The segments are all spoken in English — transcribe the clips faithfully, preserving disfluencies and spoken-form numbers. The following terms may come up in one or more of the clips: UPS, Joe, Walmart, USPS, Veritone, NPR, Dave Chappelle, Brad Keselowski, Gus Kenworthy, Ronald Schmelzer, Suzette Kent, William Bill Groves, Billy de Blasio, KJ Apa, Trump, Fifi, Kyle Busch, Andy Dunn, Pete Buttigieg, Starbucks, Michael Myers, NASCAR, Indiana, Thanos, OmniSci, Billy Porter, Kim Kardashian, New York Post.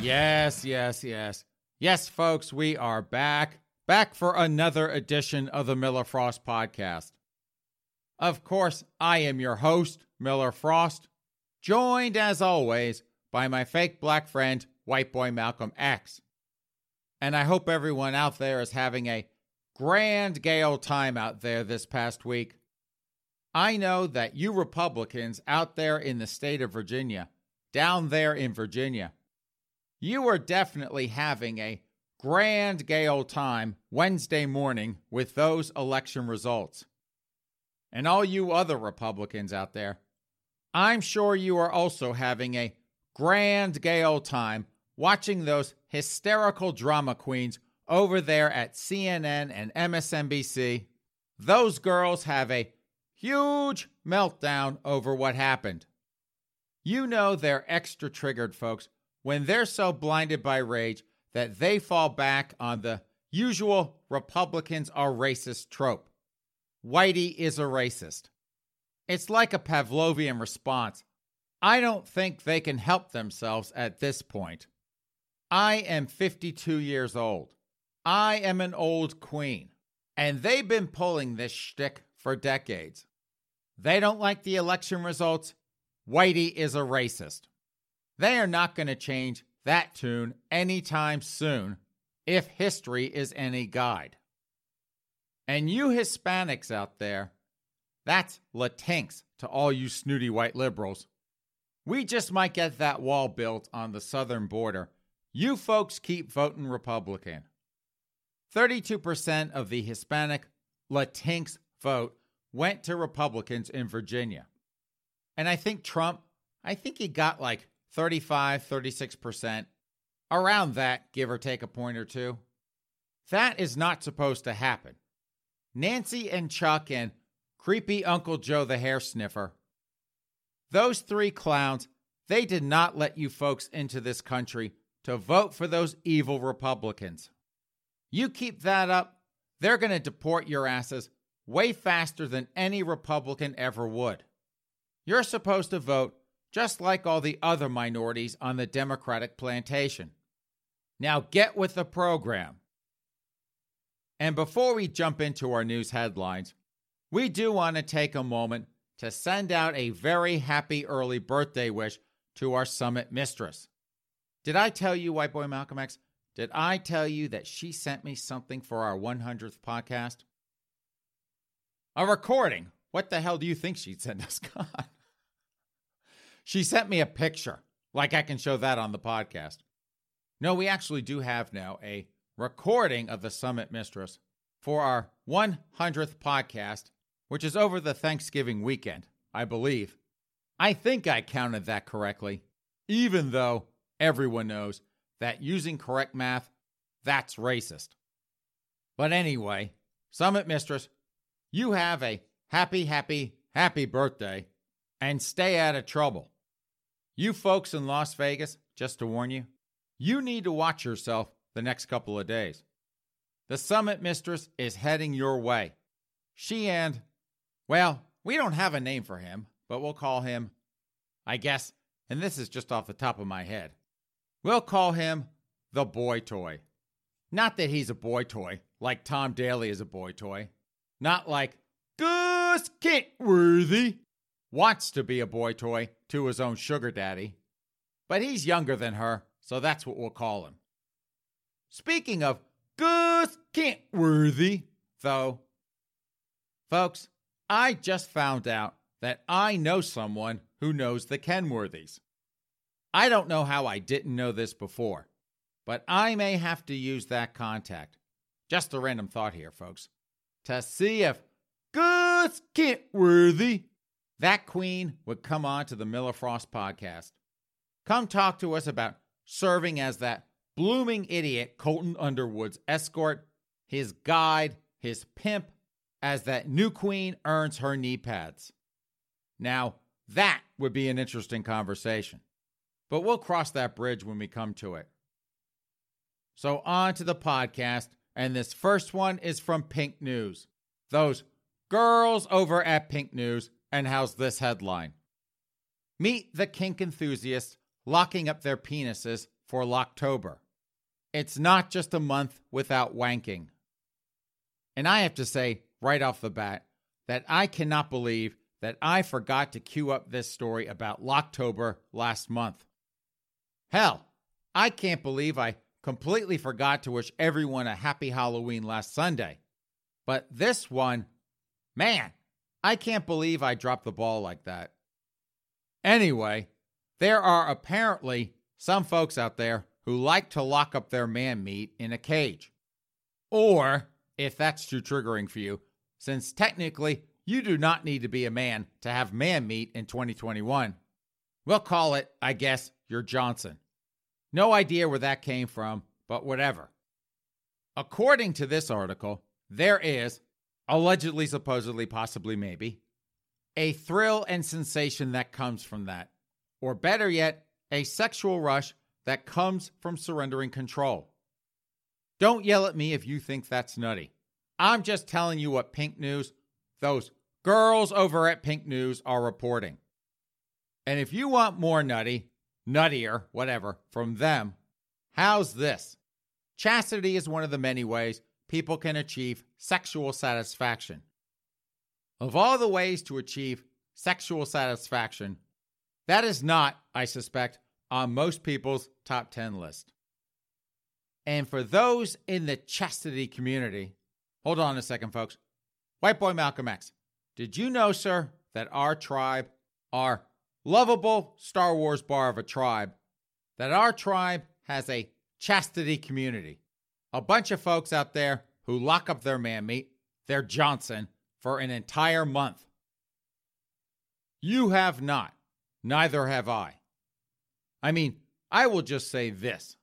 Yes, yes, yes. Yes, folks, we are back. Back for another edition of the Miller Frost Podcast. Of course, I am your host, Miller Frost, joined as always by my fake black friend, white boy Malcolm X. And I hope everyone out there is having a grand gay old time out there this past week. I know that you Republicans out there in the state of Virginia, down there in Virginia, you are definitely having a grand gay old time Wednesday morning with those election results. And all you other Republicans out there, I'm sure you are also having a grand gay old time watching those hysterical drama queens over there at C N N and M S N B C. Those girls have a huge meltdown over what happened. You know they're extra triggered, folks, when they're so blinded by rage that they fall back on the usual Republicans are racist trope. Whitey is a racist. It's like a Pavlovian response. I don't think they can help themselves at this point. I am fifty-two years old. I am an old queen. And they've been pulling this shtick for decades. They don't like the election results. Whitey is a racist. They are not going to change that tune anytime soon if history is any guide. And you Hispanics out there, that's Latinx to all you snooty white liberals. We just might get that wall built on the southern border. You folks keep voting Republican. thirty-two percent of the Hispanic Latinx vote went to Republicans in Virginia. And I think Trump, I think he got like thirty-five, thirty-six percent, around that, give or take a point or two. That is not supposed to happen. Nancy and Chuck and creepy Uncle Joe the hair sniffer, those three clowns, they did not let you folks into this country to vote for those evil Republicans. You keep that up, they're going to deport your asses way faster than any Republican ever would. You're supposed to vote just like all the other minorities on the Democratic plantation. Now get with the program. And before we jump into our news headlines, we do want to take a moment to send out a very happy early birthday wish to our summit mistress. Did I tell you, white boy Malcolm X, did I tell you that she sent me something for our one hundredth podcast? A recording. What the hell do you think she'd send us, God? She sent me a picture, like I can show that on the podcast. No, we actually do have now a recording of the Summit Mistress for our one hundredth podcast, which is over the Thanksgiving weekend, I believe. I think I counted that correctly, even though everyone knows that using correct math, that's racist. But anyway, Summit Mistress, you have a happy, happy, happy birthday and stay out of trouble. You folks in Las Vegas, just to warn you, you need to watch yourself the next couple of days. The Summit Mistress is heading your way. She and, well, we don't have a name for him, but we'll call him, I guess, and this is just off the top of my head, we'll call him the boy toy. Not that he's a boy toy, like Tom Daley is a boy toy. Not like Gus Kenworthy wants to be a boy toy to his own sugar daddy. But he's younger than her, so that's what we'll call him. Speaking of Gus Kenworthy, though, folks, I just found out that I know someone who knows the Kenworthys. I don't know how I didn't know this before, but I may have to use that contact. Just a random thought here, folks, to see if Gus Kenworthy, that queen, would come on to the Miller Frost podcast. Come talk to us about serving as that blooming idiot Colton Underwood's escort, his guide, his pimp, as that new queen earns her knee pads. Now, that would be an interesting conversation. But we'll cross that bridge when we come to it. So on to the podcast, and this first one is from Pink News. Those girls over at Pink News, and how's this headline? Meet the kink enthusiasts locking up their penises for Locktober. It's not just a month without wanking. And I have to say right off the bat that I cannot believe that I forgot to queue up this story about Locktober last month. Hell, I can't believe I completely forgot to wish everyone a happy Halloween last Sunday. But this one, man, I can't believe I dropped the ball like that. Anyway, there are apparently some folks out there who like to lock up their man meat in a cage. Or, if that's too triggering for you, since technically you do not need to be a man to have man meat in twenty twenty-one. We'll call it, I guess, your Johnson. No idea where that came from, but whatever. According to this article, there is, allegedly, supposedly, possibly, maybe, a thrill and sensation that comes from that. Or better yet, a sexual rush that comes from surrendering control. Don't yell at me if you think that's nutty. I'm just telling you what Pink News, those girls over at Pink News, are reporting. And if you want more nutty, nuttier, whatever, from them, how's this? Chastity is one of the many ways people can achieve sexual satisfaction. Of all the ways to achieve sexual satisfaction, that is not, I suspect, on most people's top ten list. And for those in the chastity community, hold on a second, folks. White boy Malcolm X, did you know, sir, that our tribe, our lovable Star Wars bar of a tribe, that our tribe has a chastity community? A bunch of folks out there who lock up their man meat, their Johnson, for an entire month. You have not. Neither have I. I mean, I will just say this.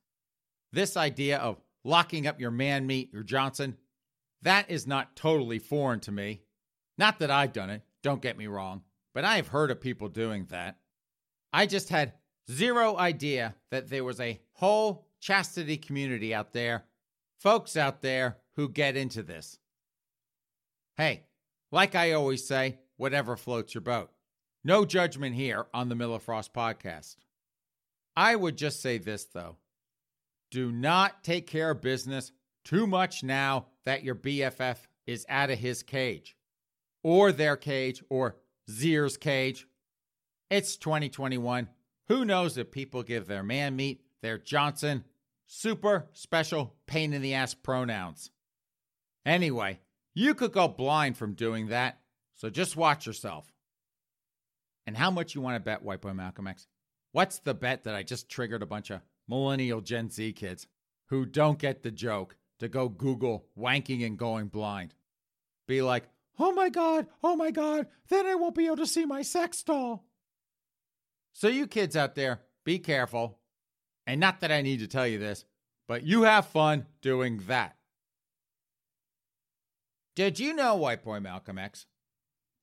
This idea of locking up your man meat, your Johnson, that is not totally foreign to me. Not that I've done it, don't get me wrong, but I have heard of people doing that. I just had zero idea that there was a whole chastity community out there, folks out there who get into this. Hey, like I always say, whatever floats your boat. No judgment here on the Miller Frost podcast. I would just say this, though. Do not take care of business too much now that your B F F is out of his cage, or their cage, or Zier's cage. It's twenty twenty-one. Who knows if people give their man meat, their Johnson, super special pain in the ass pronouns. Anyway, you could go blind from doing that, so just watch yourself. And how much you want to bet, White Boy Malcolm X? What's the bet that I just triggered a bunch of millennial Gen Z kids who don't get the joke to go Google wanking and going blind? Be like, oh my God, oh my God, then I won't be able to see my sex doll. So you kids out there, be careful. And not that I need to tell you this, but you have fun doing that. Did you know, White Boy Malcolm X?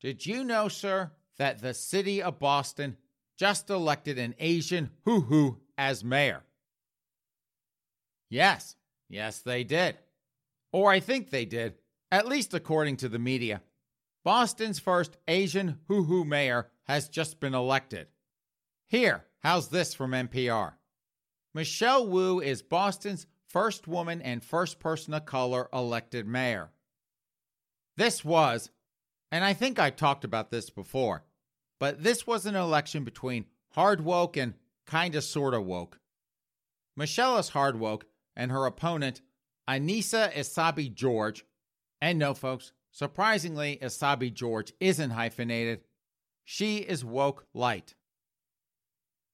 Did you know, sir, that the city of Boston just elected an Asian hoo-hoo as mayor? Yes. Yes, they did. Or I think they did, at least according to the media. Boston's first Asian hoo-hoo mayor has just been elected. Here, how's this from N P R? Michelle Wu is Boston's first woman and first person of color elected mayor. This was, and I think I talked about this before, but this was an election between hard woke and kinda sorta woke. Michelle is hard woke, and her opponent, Anissa Isabi George, and no folks, surprisingly, Isabi George isn't hyphenated. She is woke light.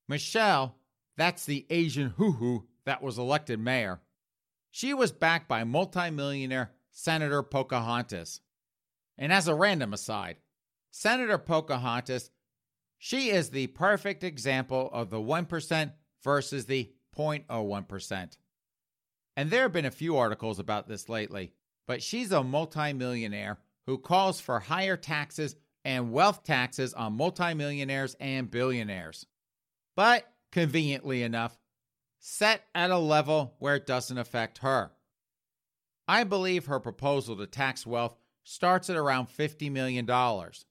Michelle, that's the Asian hoo-hoo that was elected mayor. She was backed by multimillionaire Senator Pocahontas. And as a random aside, Senator Pocahontas, she is the perfect example of the one percent versus the zero point zero one percent. And there have been a few articles about this lately, but she's a multimillionaire who calls for higher taxes and wealth taxes on multimillionaires and billionaires. But, conveniently enough, set at a level where it doesn't affect her. I believe her proposal to tax wealth starts at around fifty million dollars.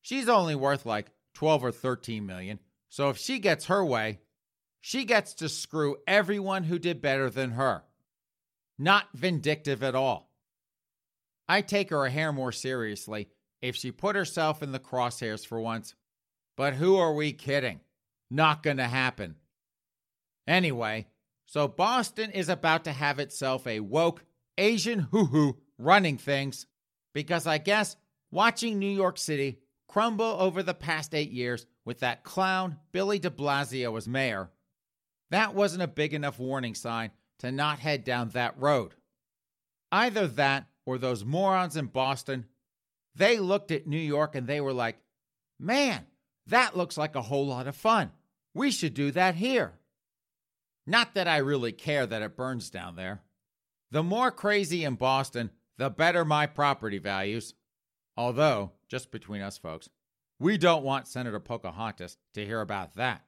She's only worth like twelve or thirteen million, so if she gets her way, She gets to screw everyone who did better than her. Not vindictive at all. I take her a hair more seriously if she put herself in the crosshairs for once. But who are we kidding? Not gonna happen. Anyway, so Boston is about to have itself a woke Asian hoo-hoo running things, because I guess watching New York City crumble over the past eight years with that clown Billy de Blasio as mayor, that wasn't a big enough warning sign to not head down that road. Either that or those morons in Boston, they looked at New York and they were like, man, that looks like a whole lot of fun. We should do that here. Not that I really care that it burns down there. The more crazy in Boston, the better my property values. Although, just between us folks, we don't want Senator Pocahontas to hear about that.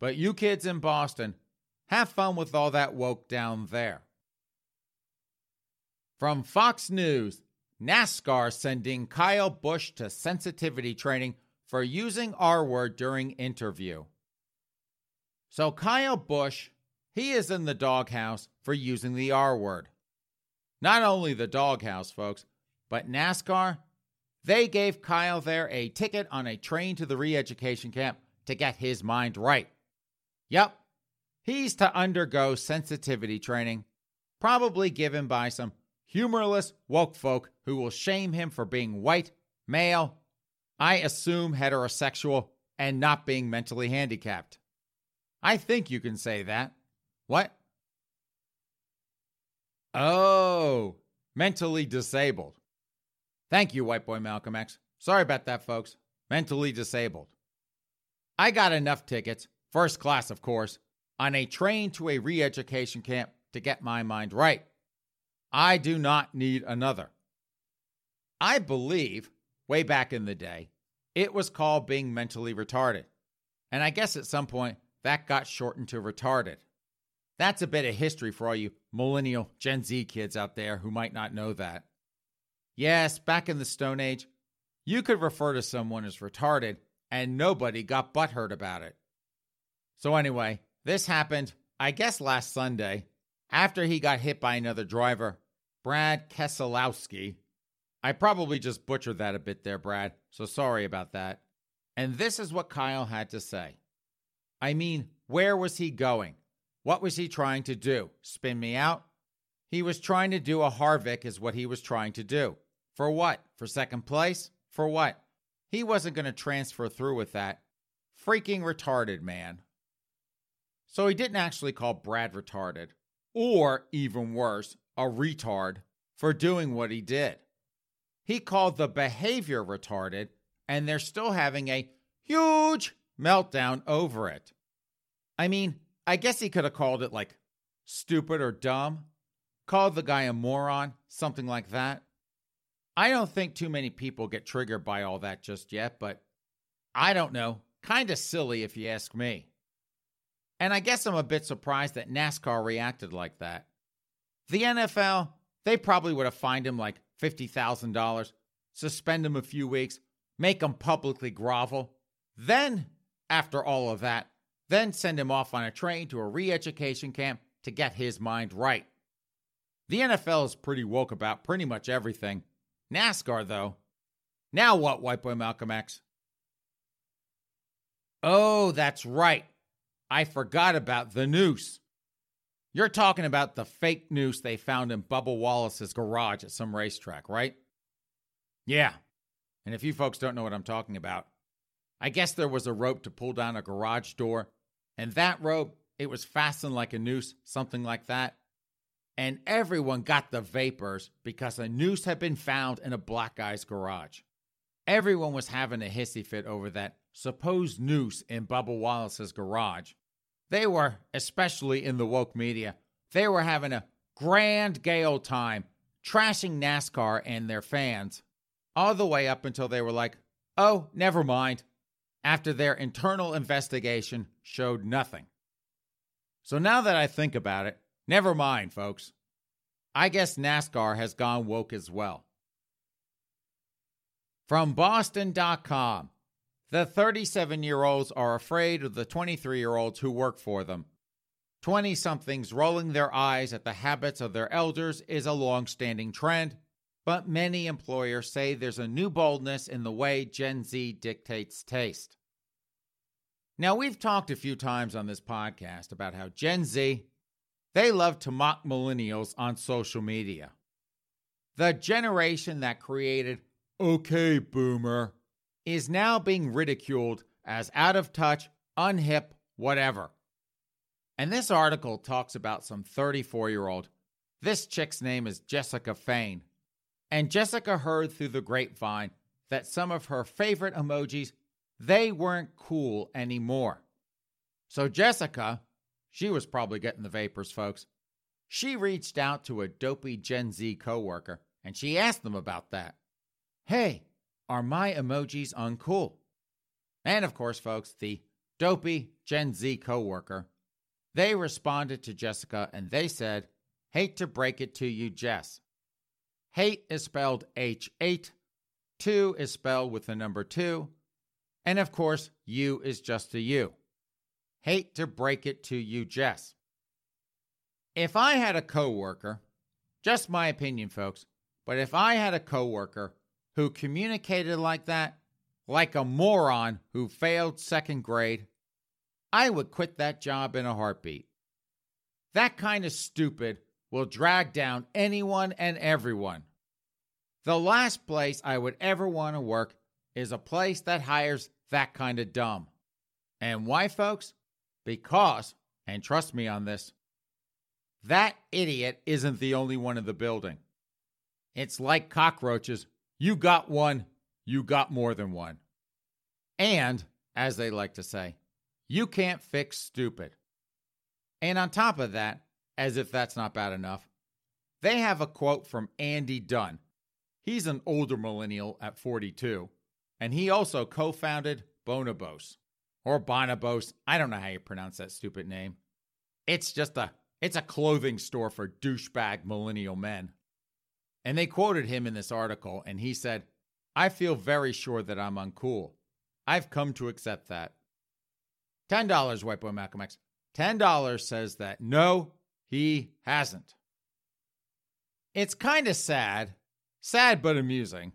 But you kids in Boston, have fun with all that woke down there. From Fox News, NASCAR sending Kyle Busch to sensitivity training for using R-word during interview. So Kyle Busch, he is in the doghouse for using the R-word. Not only the doghouse, folks, but NASCAR, they gave Kyle there a ticket on a train to the re-education camp to get his mind right. Yep, he's to undergo sensitivity training, probably given by some humorless woke folk who will shame him for being white, male, I assume heterosexual, and not being mentally handicapped. I think you can say that. What? Oh, mentally disabled. Thank you, white boy Malcolm X. Sorry about that, folks. Mentally disabled. I got enough tickets, first class of course, on a train to a re-education camp to get my mind right. I do not need another. I believe, way back in the day, it was called being mentally retarded. And I guess at some point, that got shortened to retarded. That's a bit of history for all you millennial Gen Z kids out there who might not know that. Yes, back in the Stone Age, you could refer to someone as retarded and nobody got butthurt about it. So anyway, this happened, I guess last Sunday, after he got hit by another driver, Brad Keselowski. I probably just butchered that a bit there, Brad, so sorry about that. And this is what Kyle had to say. I mean, where was he going? What was he trying to do? Spin me out? He was trying to do a Harvick is what he was trying to do. For what? For second place? For what? He wasn't going to transfer through with that. Freaking retarded, man. So he didn't actually call Brad retarded, or even worse, a retard, for doing what he did. He called the behavior retarded, and they're still having a huge meltdown over it. I mean, I guess he could have called it like stupid or dumb, called the guy a moron, something like that. I don't think too many people get triggered by all that just yet, but I don't know, kind of silly if you ask me. And I guess I'm a bit surprised that NASCAR reacted like that. The N F L, they probably would have fined him like fifty thousand dollars, suspend him a few weeks, make him publicly grovel, then after all of that, then send him off on a train to a re-education camp to get his mind right. The N F L is pretty woke about pretty much everything. NASCAR, though. Now what, white boy Malcolm X? Oh, that's right. I forgot about the noose. You're talking about the fake noose they found in Bubba Wallace's garage at some racetrack, right? Yeah. And if you folks don't know what I'm talking about, I guess there was a rope to pull down a garage door, and that rope, it was fastened like a noose, something like that. And everyone got the vapors because a noose had been found in a black guy's garage. Everyone was having a hissy fit over that supposed noose in Bubba Wallace's garage. They were, especially in the woke media, they were having a grand gay old time trashing NASCAR and their fans, all the way up until they were like, oh, never mind, after their internal investigation showed nothing. So now that I think about it, never mind, folks. I guess NASCAR has gone woke as well. From Boston dot com, The thirty-seven-year-olds are afraid of the twenty-three-year-olds who work for them. twenty-somethings rolling their eyes at the habits of their elders is a long-standing trend, but many employers say there's a new boldness in the way Gen Z dictates taste. Now, we've talked a few times on this podcast about how Gen Z, they love to mock millennials on social media. The generation that created "Okay, Boomer" is now being ridiculed as out of touch, unhip, whatever. And this article talks about some thirty-four-year-old. This chick's name is Jessica Fain. And Jessica heard through the grapevine that some of her favorite emojis, they weren't cool anymore. So Jessica, she was probably getting the vapors, folks. She reached out to a dopey Gen Z coworker, and she asked them about that. Hey, are my emojis uncool? And of course, folks, the dopey Gen Z coworker, they responded to Jessica, and they said, "Hate to break it to you, Jess. Hate is spelled H eight, two is spelled with the number two, and of course, U is just a U. Hate to break it to you, Jess." If I had a coworker, just my opinion, folks, but if I had a coworker who communicated like that, like a moron who failed second grade, I would quit that job in a heartbeat. That kind of stupid will drag down anyone and everyone. The last place I would ever want to work is a place that hires that kind of dumb. And why, folks? Because, and trust me on this, that idiot isn't the only one in the building. It's like cockroaches. You got one, you got more than one. And, as they like to say, you can't fix stupid. And on top of that, as if that's not bad enough, they have a quote from Andy Dunn. He's an older millennial at forty-two, and he also co-founded Bonobos. Or Bonobos, I don't know how you pronounce that stupid name. It's just a It's a clothing store for douchebag millennial men. And they quoted him in this article, and he said, "I feel very sure that I'm uncool. I've come to accept that." ten dollars, White Boy Malcolm X. ten dollars says that no, he hasn't. It's kind of sad, sad but amusing,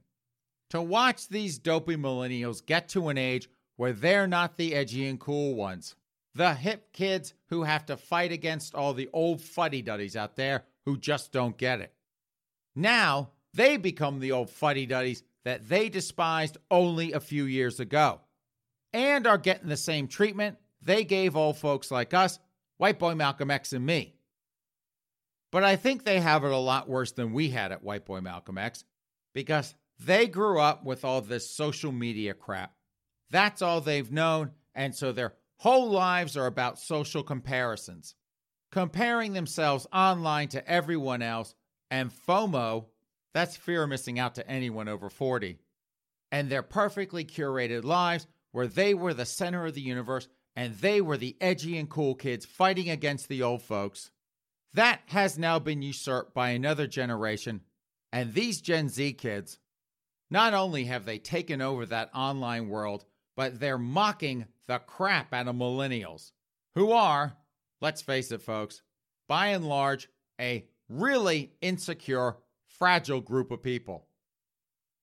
to watch these dopey millennials get to an age where they're not the edgy and cool ones. The hip kids who have to fight against all the old fuddy-duddies out there who just don't get it. Now, they become the old fuddy-duddies that they despised only a few years ago and are getting the same treatment they gave old folks like us, White Boy Malcolm X and me. But I think they have it a lot worse than we had at White Boy Malcolm X because they grew up with all this social media crap. That's all they've known, and so they're whole lives are about social comparisons, comparing themselves online to everyone else, and FOMO, that's fear of missing out to anyone over forty, and their perfectly curated lives where they were the center of the universe and they were the edgy and cool kids fighting against the old folks. That has now been usurped by another generation, and these Gen Z kids, not only have they taken over that online world, but they're mocking the crap out of millennials, who are, let's face it, folks, by and large, a really insecure, fragile group of people.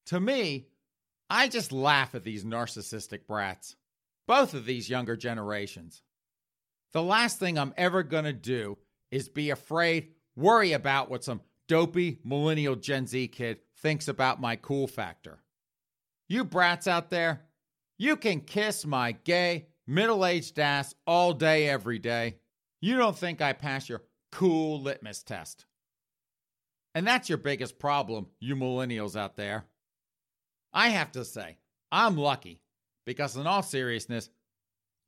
To me, I just laugh at these narcissistic brats, both of these younger generations. The last thing I'm ever going to do is be afraid, worry about what some dopey millennial Gen Z kid thinks about my cool factor. You brats out there, you can kiss my gay, middle-aged ass all day, every day. You don't think I pass your cool litmus test. And that's your biggest problem, you millennials out there. I have to say, I'm lucky, because in all seriousness,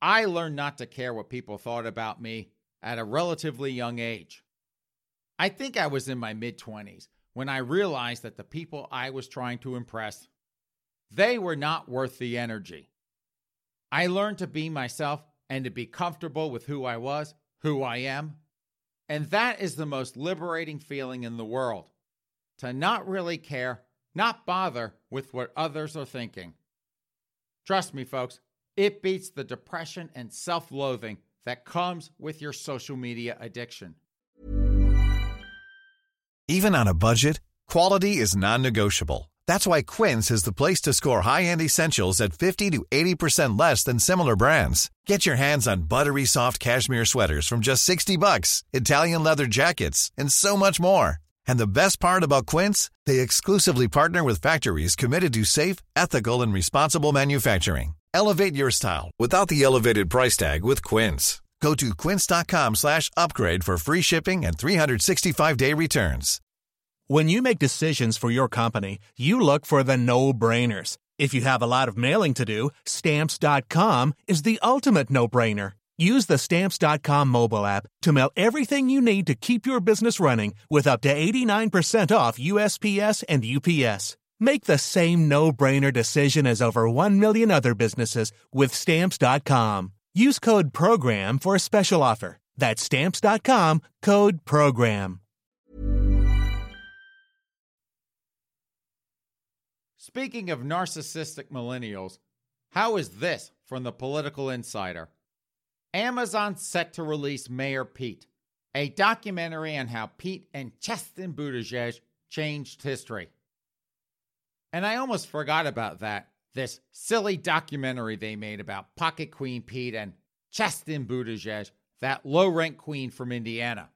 I learned not to care what people thought about me at a relatively young age. I think I was in my mid-twenties when I realized that the people I was trying to impress, they were not worth the energy. I learned to be myself and to be comfortable with who I was, who I am. And that is the most liberating feeling in the world. To not really care, not bother with what others are thinking. Trust me, folks, it beats the depression and self-loathing that comes with your social media addiction. Even on a budget, quality is non-negotiable. That's why Quince is the place to score high-end essentials at fifty to eighty percent less than similar brands. Get your hands on buttery soft cashmere sweaters from just sixty bucks, Italian leather jackets, and so much more. And the best part about Quince, they exclusively partner with factories committed to safe, ethical, and responsible manufacturing. Elevate your style without the elevated price tag with Quince. Go to quince.com slash upgrade for free shipping and three sixty-five day returns. When you make decisions for your company, you look for the no-brainers. If you have a lot of mailing to do, Stamps dot com is the ultimate no-brainer. Use the Stamps dot com mobile app to mail everything you need to keep your business running with up to eighty-nine percent off U S P S and U P S. Make the same no-brainer decision as over one million other businesses with Stamps dot com. Use code PROGRAM for a special offer. That's Stamps dot com, code PROGRAM. Speaking of narcissistic millennials, how is this from the Political Insider? Amazon set to release Mayor Pete, a documentary on how Pete and Chasten Buttigieg changed history. And I almost forgot about that, this silly documentary they made about Pocket Queen Pete and Chasten Buttigieg, that low-rank queen from Indiana.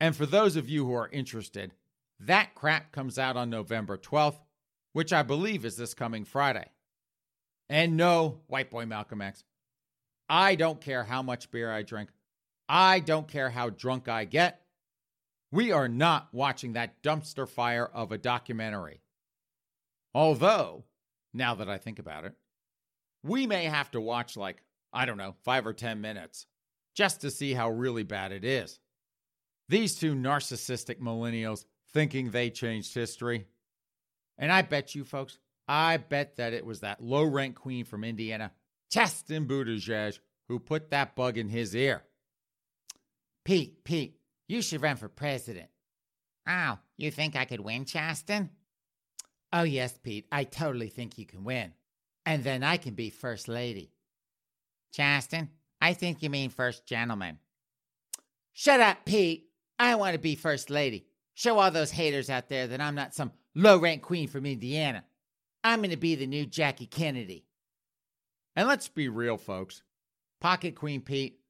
And for those of you who are interested, that crap comes out on November twelfth, which I believe is this coming Friday. And no, white boy Malcolm X, I don't care how much beer I drink. I don't care how drunk I get. We are not watching that dumpster fire of a documentary. Although, now that I think about it, we may have to watch like, I don't know, five or ten minutes just to see how really bad it is. These two narcissistic millennials thinking they changed history. And I bet you, folks, I bet that it was that low-rank queen from Indiana, Chasten Buttigieg, who put that bug in his ear. Pete, Pete, you should run for president. Oh, you think I could win, Chasten? Oh, yes, Pete, I totally think you can win. And then I can be first lady. Chasten, I think you mean first gentleman. Shut up, Pete. I want to be first lady. Show all those haters out there that I'm not some low-rank queen from Indiana. I'm going to be the new Jackie Kennedy. And let's be real, folks. Pocket Queen Pete,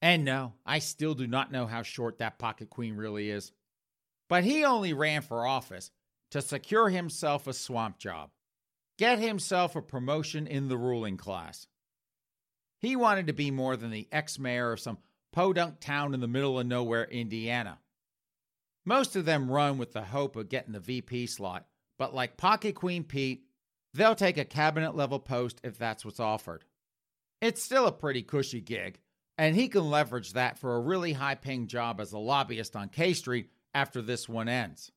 and no, I still do not know how short that Pocket Queen really is, but he only ran for office to secure himself a swamp job, get himself a promotion in the ruling class. He wanted to be more than the ex-mayor of some podunk town in the middle of nowhere, Indiana. Most of them run with the hope of getting the V P slot, but like Pocket Queen Pete, they'll take a cabinet-level post if that's what's offered. It's still a pretty cushy gig, and he can leverage that for a really high-paying job as a lobbyist on K Street after this one ends.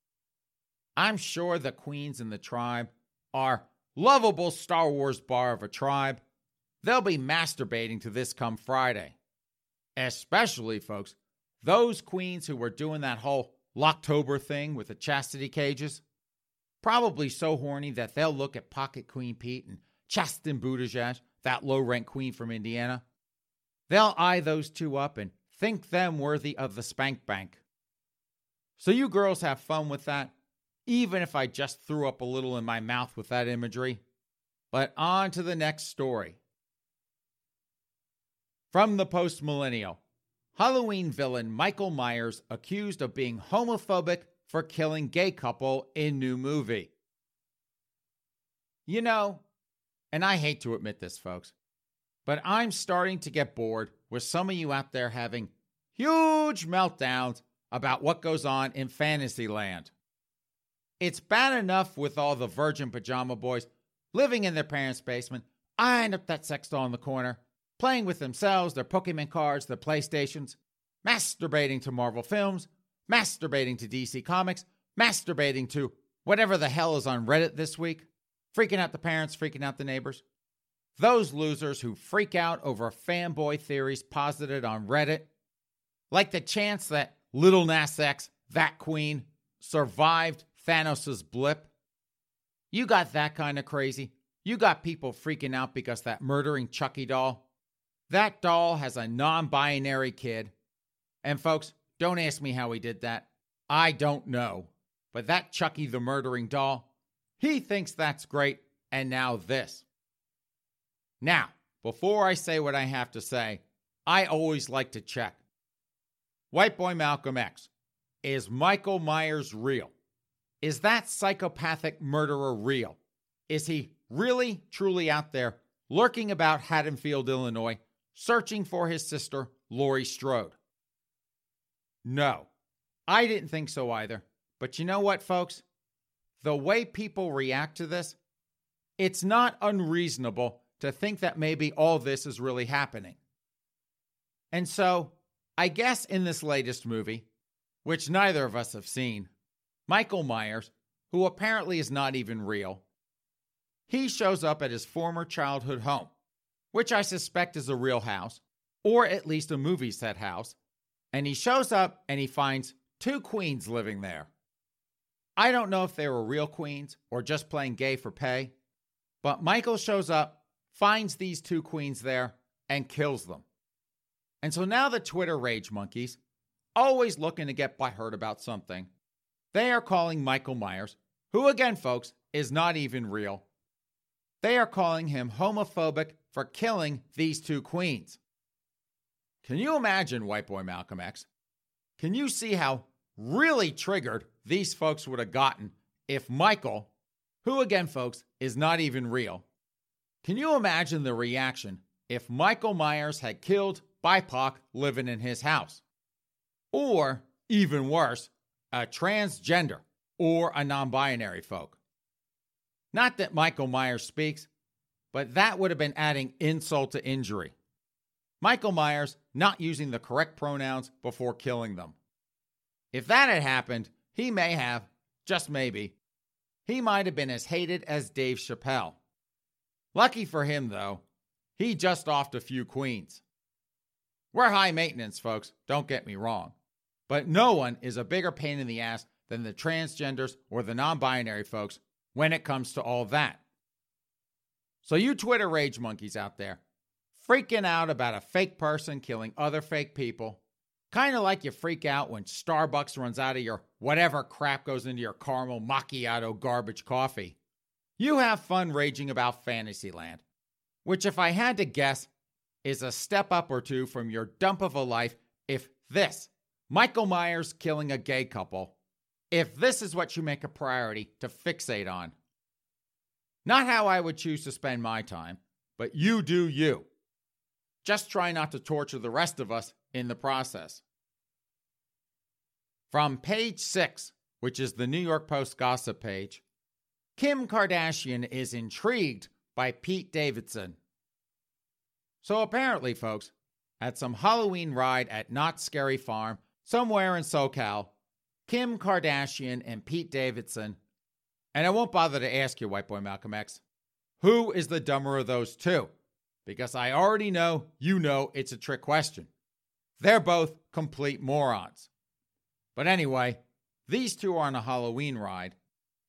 I'm sure the queens in the tribe are lovable Star Wars bar of a tribe. They'll be masturbating to this come Friday. Especially, folks, those queens who were doing that whole Locktober thing with the chastity cages, probably so horny that they'll look at Pocket Queen Pete and Chasten Buttigieg, that low-rank queen from Indiana. They'll eye those two up and think them worthy of the spank bank. So you girls have fun with that, even if I just threw up a little in my mouth with that imagery. But on to the next story. From the Post-Millennial, Halloween villain Michael Myers accused of being homophobic for killing gay couple in new movie. You know, and I hate to admit this, folks, but I'm starting to get bored with some of you out there having huge meltdowns about what goes on in Fantasyland. It's bad enough with all the virgin pajama boys living in their parents' basement, eyeing up that sex doll in the corner, playing with themselves, their Pokemon cards, their PlayStations, masturbating to Marvel films, masturbating to D C Comics, masturbating to whatever the hell is on Reddit this week, freaking out the parents, freaking out the neighbors. Those losers who freak out over fanboy theories posited on Reddit, like the chance that Little Nas X, that queen, survived Thanos' blip. You got that kind of crazy, You got people freaking out because that murdering Chucky doll. That doll has a non-binary kid. And folks, don't ask me how he did that. I don't know. But that Chucky the murdering doll, he thinks that's great. And now this. Now, before I say what I have to say, I always like to check. White boy Malcolm X. Is Michael Myers real? Is that psychopathic murderer real? Is he really, truly out there lurking about Haddonfield, Illinois, searching for his sister, Laurie Strode? No, I didn't think so either. But you know what, folks? The way people react to this, it's not unreasonable to think that maybe all this is really happening. And so, I guess in this latest movie, which neither of us have seen, Michael Myers, who apparently is not even real, he shows up at his former childhood home, which I suspect is a real house, or at least a movie set house, and he shows up and he finds two queens living there. I don't know if they were real queens or just playing gay for pay, but Michael shows up, finds these two queens there, and kills them. And so now the Twitter rage monkeys, always looking to get butthurt about something, they are calling Michael Myers, who again, folks, is not even real. They are calling him homophobic for killing these two queens. Can you imagine, white boy Malcolm X? Can you see how really triggered these folks would have gotten if Michael, who again, folks, is not even real? Can you imagine the reaction if Michael Myers had killed B I P O C living in his house? Or, even worse, a transgender or a non-binary folk. Not that Michael Myers speaks, but that would have been adding insult to injury. Michael Myers not using the correct pronouns before killing them. If that had happened, he may have, just maybe, he might have been as hated as Dave Chappelle. Lucky for him, though, he just offed a few queens. We're high maintenance, folks, don't get me wrong. But no one is a bigger pain in the ass than the transgenders or the non-binary folks when it comes to all that. So you Twitter rage monkeys out there, freaking out about a fake person killing other fake people, kind of like you freak out when Starbucks runs out of your whatever crap goes into your caramel macchiato garbage coffee. You have fun raging about Fantasyland, which if I had to guess is a step up or two from your dump of a life if this, Michael Myers killing a gay couple, if this is what you make a priority to fixate on. Not how I would choose to spend my time, but you do you. Just try not to torture the rest of us in the process. From page six, which is the New York Post gossip page, Kim Kardashian is intrigued by Pete Davidson. So apparently, folks, at some Halloween ride at Knott's Scary Farm, somewhere in SoCal, Kim Kardashian and Pete Davidson, and I won't bother to ask you, white boy Malcolm X, who is the dumber of those two? Because I already know, you know, it's a trick question. They're both complete morons. But anyway, these two are on a Halloween ride,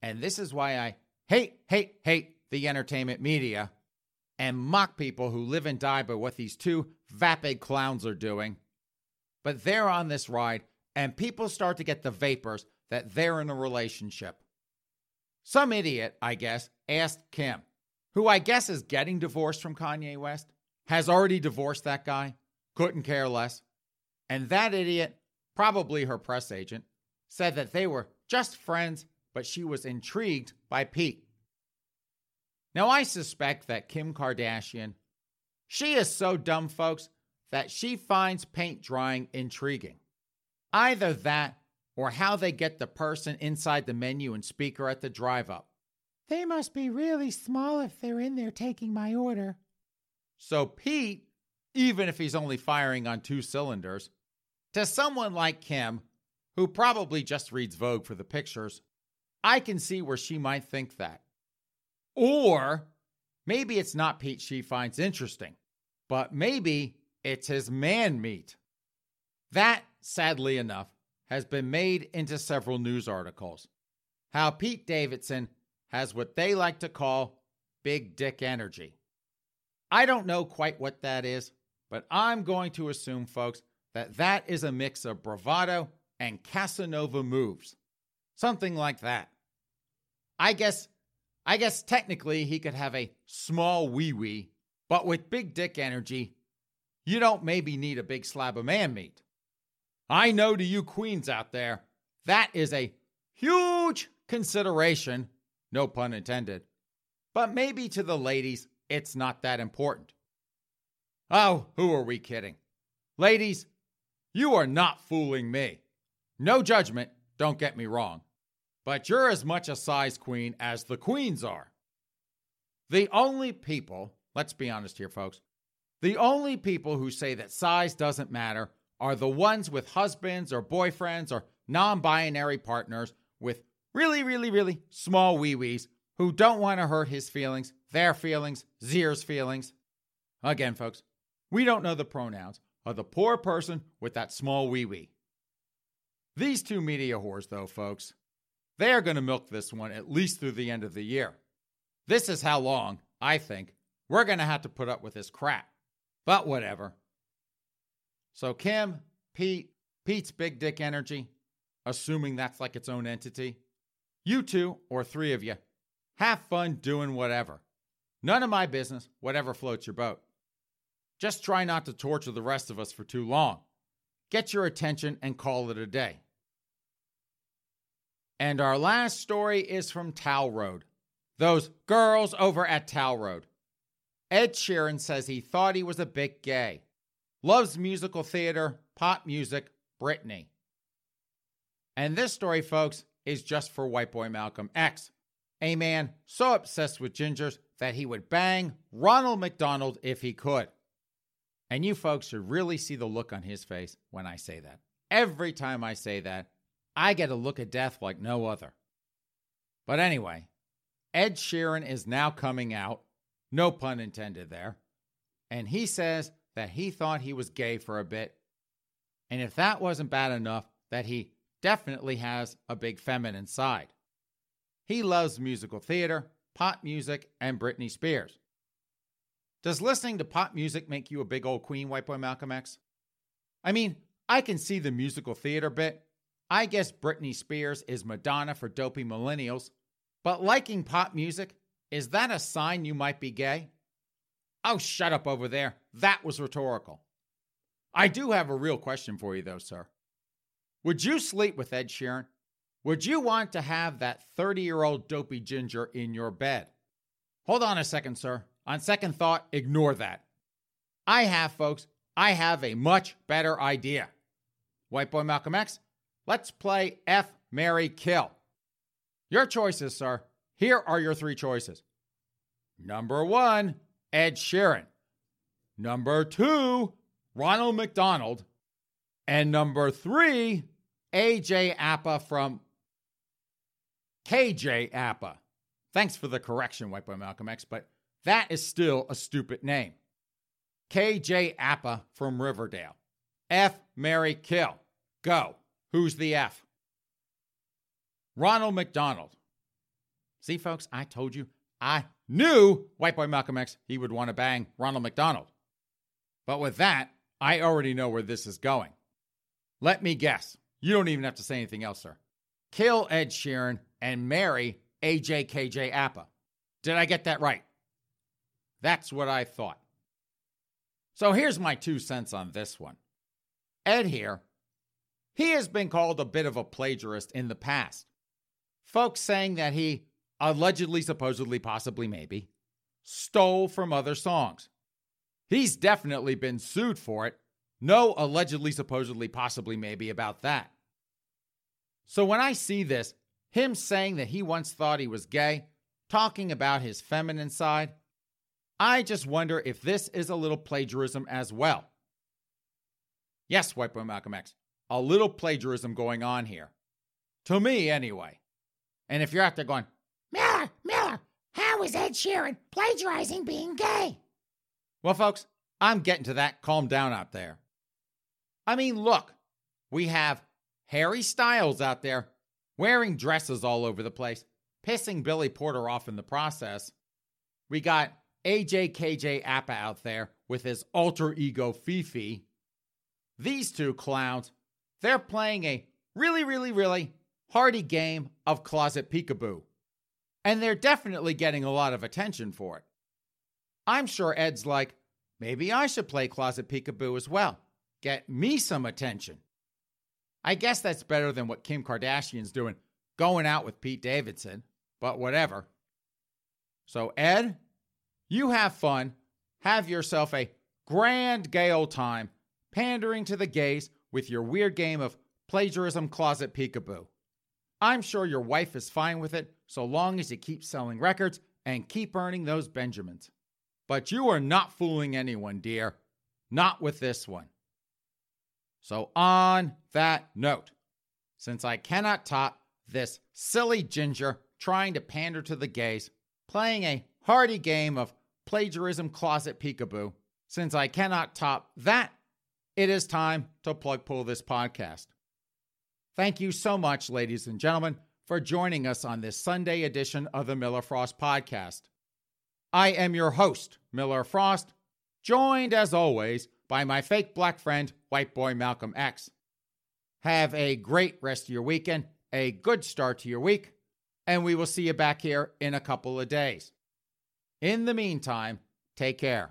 and this is why I hate, hate, hate the entertainment media and mock people who live and die by what these two vapid clowns are doing. But they're on this ride, and people start to get the vapors that they're in a relationship. Some idiot, I guess, asked Kim, who I guess is getting divorced from Kanye West, has already divorced that guy, couldn't care less. And that idiot, probably her press agent, said that they were just friends, but she was intrigued by Pete. Now, I suspect that Kim Kardashian, she is so dumb, folks, that she finds paint drying intriguing. Either that or how they get the person inside the menu and speaker at the drive-up. They must be really small if they're in there taking my order. So Pete, even if he's only firing on two cylinders, to someone like Kim, who probably just reads Vogue for the pictures, I can see where she might think that. Or maybe it's not Pete she finds interesting, but maybe it's his man meat. That, sadly enough, has been made into several news articles. How Pete Davidson has what they like to call big dick energy. I don't know quite what that is, but I'm going to assume, folks, that that is a mix of bravado and Casanova moves. Something like that. I guess, I guess technically he could have a small wee-wee, but with big dick energy, you don't maybe need a big slab of man meat. I know to you queens out there, that is a huge consideration, no pun intended. But maybe to the ladies, it's not that important. Oh, who are we kidding? Ladies, you are not fooling me. No judgment, don't get me wrong. But you're as much a size queen as the queens are. The only people, let's be honest here, folks, the only people who say that size doesn't matter are the ones with husbands or boyfriends or non-binary partners with really, really, really small wee-wees who don't want to hurt his feelings, their feelings, Zier's feelings. Again, folks, we don't know the pronouns of the poor person with that small wee-wee. These two media whores, though, folks, they are going to milk this one at least through the end of the year. This is how long, I think, we're going to have to put up with this crap. But whatever. So Kim, Pete, Pete's big dick energy, assuming that's like its own entity, you two, or three of you, have fun doing whatever. None of my business, whatever floats your boat. Just try not to torture the rest of us for too long. Get your attention and call it a day. And our last story is from Towel Road. Those girls over at Towel Road. Ed Sheeran says he thought he was a bit gay. Loves musical theater, pop music, Britney. And this story, folks, is just for white boy Malcolm X, a man so obsessed with gingers that he would bang Ronald McDonald if he could. And you folks should really see the look on his face when I say that. Every time I say that, I get a look of death like no other. But anyway, Ed Sheeran is now coming out, no pun intended there, and he says that he thought he was gay for a bit, and if that wasn't bad enough, that he definitely has a big feminine side. He loves musical theater, pop music, and Britney Spears. Does listening to pop music make you a big old queen, white boy Malcolm X? I mean, I can see the musical theater bit. I guess Britney Spears is Madonna for dopey millennials. But liking pop music, is that a sign you might be gay? Oh, shut up over there. That was rhetorical. I do have a real question for you, though, sir. Would you sleep with Ed Sheeran? Would you want to have that thirty-year-old dopey ginger in your bed? Hold on a second, sir. On second thought, ignore that. I have, folks, I have a much better idea. White boy Malcolm X, let's play F, Marry, Kill. Your choices, sir. Here are your three choices. Number one, Ed Sheeran. Number two, Ronald McDonald. And number three, A J Apa from K J. Apa. Thanks for the correction, white boy Malcolm X, but that is still a stupid name. K J. Apa from Riverdale. F, Marry, Kill. Go. Who's the F? Ronald McDonald. See, folks, I told you, I knew white boy Malcolm X, he would want to bang Ronald McDonald. But with that, I already know where this is going. Let me guess. You don't even have to say anything else, sir. Kill Ed Sheeran and marry A J K J Apa. Did I get that right? That's what I thought. So here's my two cents on this one. Ed here. He has been called a bit of a plagiarist in the past. Folks saying that he allegedly, supposedly, possibly, maybe, stole from other songs. He's definitely been sued for it. No allegedly, supposedly, possibly, maybe about that. So when I see this, him saying that he once thought he was gay, talking about his feminine side, I just wonder if this is a little plagiarism as well. Yes, white boy Malcolm X. A little plagiarism going on here. To me, anyway. And if you're out there going, Miller, Miller, how is Ed Sheeran plagiarizing being gay? Well, folks, I'm getting to that. Calm down out there. I mean, look, we have Harry Styles out there wearing dresses all over the place, pissing Billy Porter off in the process. We got A J K J Apa out there with his alter ego Fifi. These two clowns, they're playing a really, really, really hardy game of closet peekaboo. And they're definitely getting a lot of attention for it. I'm sure Ed's like, maybe I should play closet peekaboo as well. Get me some attention. I guess that's better than what Kim Kardashian's doing, going out with Pete Davidson, but whatever. So Ed, you have fun. Have yourself a grand gay old time pandering to the gays with your weird game of plagiarism closet peekaboo. I'm sure your wife is fine with it so long as you keep selling records and keep earning those Benjamins. But you are not fooling anyone, dear. Not with this one. So on that note, since I cannot top this silly ginger trying to pander to the gays, playing a hearty game of plagiarism closet peekaboo, since I cannot top that, it is time to plug pull this podcast. Thank you so much, ladies and gentlemen, for joining us on this Sunday edition of the Miller Frost Podcast. I am your host, Miller Frost, joined as always by my fake black friend, white boy Malcolm X. Have a great rest of your weekend, a good start to your week, and we will see you back here in a couple of days. In the meantime, take care.